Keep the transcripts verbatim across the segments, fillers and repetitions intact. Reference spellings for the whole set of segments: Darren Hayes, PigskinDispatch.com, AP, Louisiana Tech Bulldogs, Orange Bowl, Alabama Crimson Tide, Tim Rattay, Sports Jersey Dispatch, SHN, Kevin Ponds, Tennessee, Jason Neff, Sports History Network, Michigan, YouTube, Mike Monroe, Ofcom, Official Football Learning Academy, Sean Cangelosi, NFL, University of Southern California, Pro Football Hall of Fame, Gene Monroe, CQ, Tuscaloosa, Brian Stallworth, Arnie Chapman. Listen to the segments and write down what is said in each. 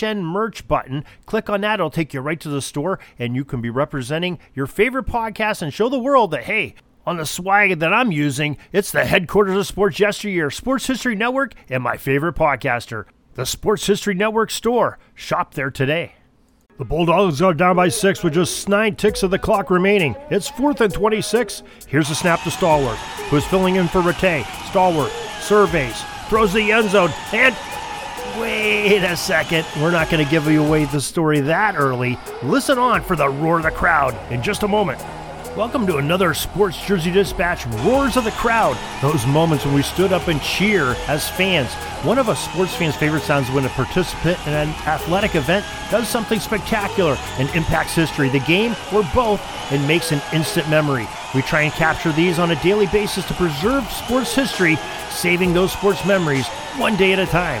N merch button. Click on that, it'll take you right to the store, and you can be representing your favorite podcast and show the world that, hey, on the swag that I'm using, it's the headquarters of sports yesteryear, Sports History Network, and my favorite podcaster, the Sports History Network store. Shop there today. The Bulldogs are down by six with just nine ticks of the clock remaining. It's fourth and twenty-six. Here's a snap to Stallworth, who's filling in for Rattay. Stallworth surveys, throws the end zone, and wait a second, we're not going to give you away the story that early. Listen on for the roar of the crowd in just a moment. Welcome to another Sports Jersey Dispatch Roars of the Crowd. Those moments when we stood up and cheer as fans. One of us sports fans' favorite sounds is when a participant in an athletic event does something spectacular and impacts history, the game, or both, and makes an instant memory. We try and capture these on a daily basis to preserve sports history, saving those sports memories one day at a time.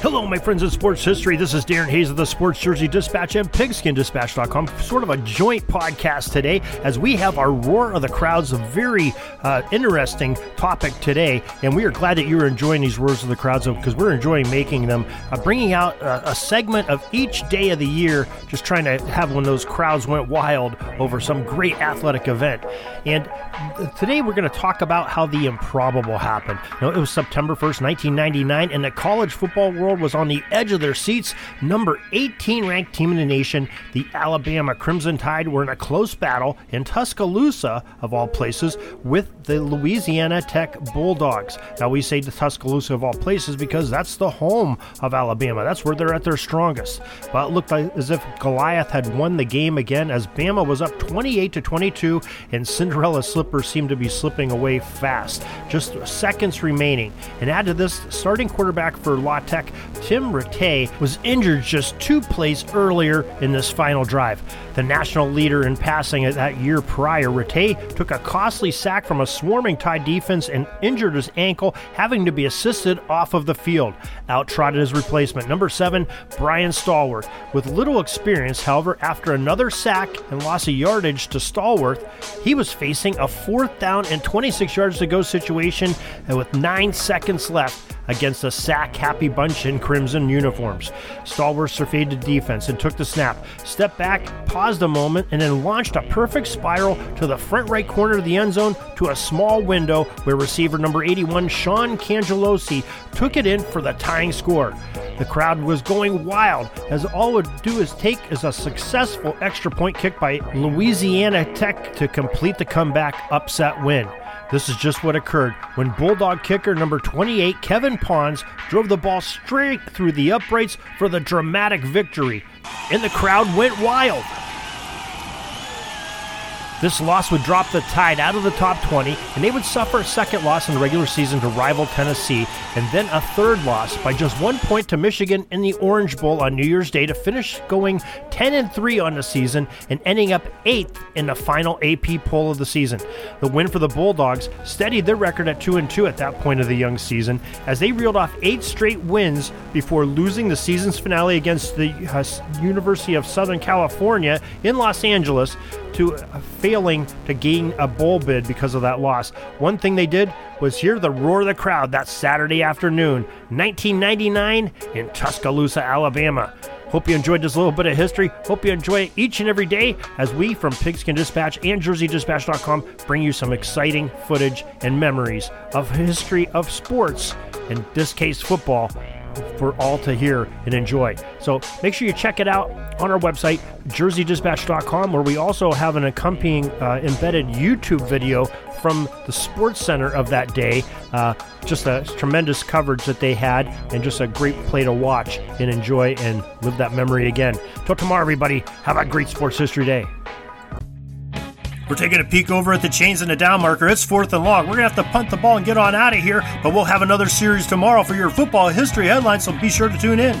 Hello, my friends in sports history. This is Darren Hayes of the Sports Jersey Dispatch and Pigskin Dispatch dot com. Sort of a joint podcast today as we have our Roar of the Crowds, a very uh, interesting topic today. And we are glad that you're enjoying these Roars of the Crowds because we're enjoying making them, uh, bringing out uh, a segment of each day of the year, just trying to have when those crowds went wild over some great athletic event. And today we're going to talk about how the improbable happened. You know, it was September first, nineteen ninety-nine, and the college football world was on the edge of their seats. Number eighteen ranked team in the nation, the Alabama Crimson Tide, were in a close battle in Tuscaloosa, of all places, with the Louisiana Tech Bulldogs. Now we say the Tuscaloosa of all places because that's the home of Alabama. That's where they're at their strongest. But it looked as if Goliath had won the game again as Bama was up twenty-eight to twenty-two and Cinderella slippers seemed to be slipping away fast. Just seconds remaining. And add to this, starting quarterback for La Tech, Tim Rattay, was injured just two plays earlier in this final drive. The national leader in passing that year prior, Rattay took a costly sack from a swarming Tide defense and injured his ankle, having to be assisted off of the field. Out trotted his replacement, number seven, Brian Stallworth. With little experience, however, after another sack and loss of yardage to Stallworth, he was facing a fourth down and twenty-six yards to go situation, and with nine seconds left against a sack-happy bunch in crimson uniforms. Stallworth surveyed the defense and took the snap, stepped back, paused a moment, and then launched a perfect spiral to the front right corner of the end zone to a small window where receiver number eighty-one, Sean Cangelosi, took it in for the tying score. The crowd was going wild, as all it would do is take is a successful extra point kick by Louisiana Tech to complete the comeback upset win. This is just what occurred when Bulldog kicker number twenty-eight, Kevin Ponds, drove the ball straight through the uprights for the dramatic victory, and the crowd went wild. This loss would drop the Tide out of the top twenty, and they would suffer a second loss in the regular season to rival Tennessee, and then a third loss by just one point to Michigan in the Orange Bowl on New Year's Day to finish going ten and three on the season and ending up eighth in the final A P poll of the season. The win for the Bulldogs steadied their record at two and two at that point of the young season, as they reeled off eight straight wins before losing the season's finale against the uh, University of Southern California in Los Angeles to uh, failing to gain a bowl bid because of that loss. One thing they did was hear the roar of the crowd that Saturday afternoon, nineteen ninety-nine, in Tuscaloosa, Alabama. Hope you enjoyed this little bit of history. Hope you enjoy it each and every day as we from Pigskin Dispatch and Jersey Dispatch dot com bring you some exciting footage and memories of history of sports, in this case football, for all to hear and enjoy. So make sure you check it out on our website, Jersey Dispatch dot com, where we also have an accompanying uh, embedded YouTube video from the Sports Center of that day. Uh, just a tremendous coverage that they had, and just a great play to watch and enjoy and live that memory again. Till tomorrow, everybody, have a great sports history day. We're taking a peek over at the chains and the down marker. It's fourth and long. We're going to have to punt the ball and get on out of here, but we'll have another series tomorrow for your football history headlines, so be sure to tune in.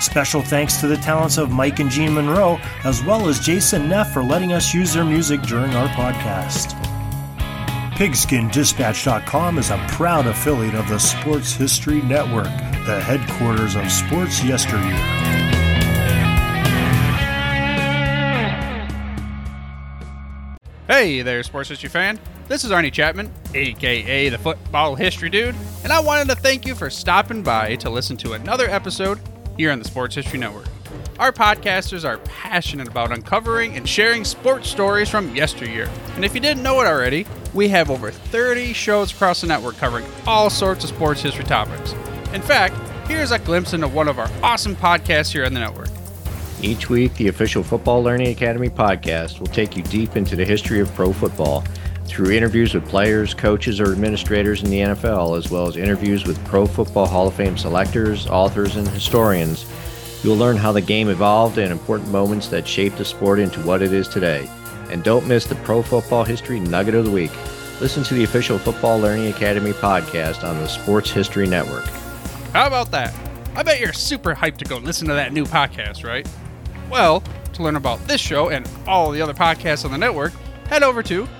Special thanks to the talents of Mike and Gene Monroe, as well as Jason Neff, for letting us use their music during our podcast. Pigskin Dispatch dot com is a proud affiliate of the Sports History Network, the headquarters of sports yesteryear. Hey there, sports history fan. This is Arnie Chapman, aka the Football History Dude, and I wanted to thank you for stopping by to listen to another episode here on the Sports History Network. Our podcasters are passionate about uncovering and sharing sports stories from yesteryear. And if you didn't know it already, we have over thirty shows across the network covering all sorts of sports history topics. In fact, here's a glimpse into one of our awesome podcasts here on the network. Each week, the Official Football Learning Academy podcast will take you deep into the history of pro football through interviews with players, coaches, or administrators in the N F L, as well as interviews with Pro Football Hall of Fame selectors, authors, and historians. You'll learn how the game evolved and important moments that shaped the sport into what it is today. And don't miss the Pro Football History Nugget of the Week. Listen to the Official Football Learning Academy podcast on the Sports History Network. How about that? I bet you're super hyped to go listen to that new podcast, right? Well, to learn about this show and all the other podcasts on the network, head over to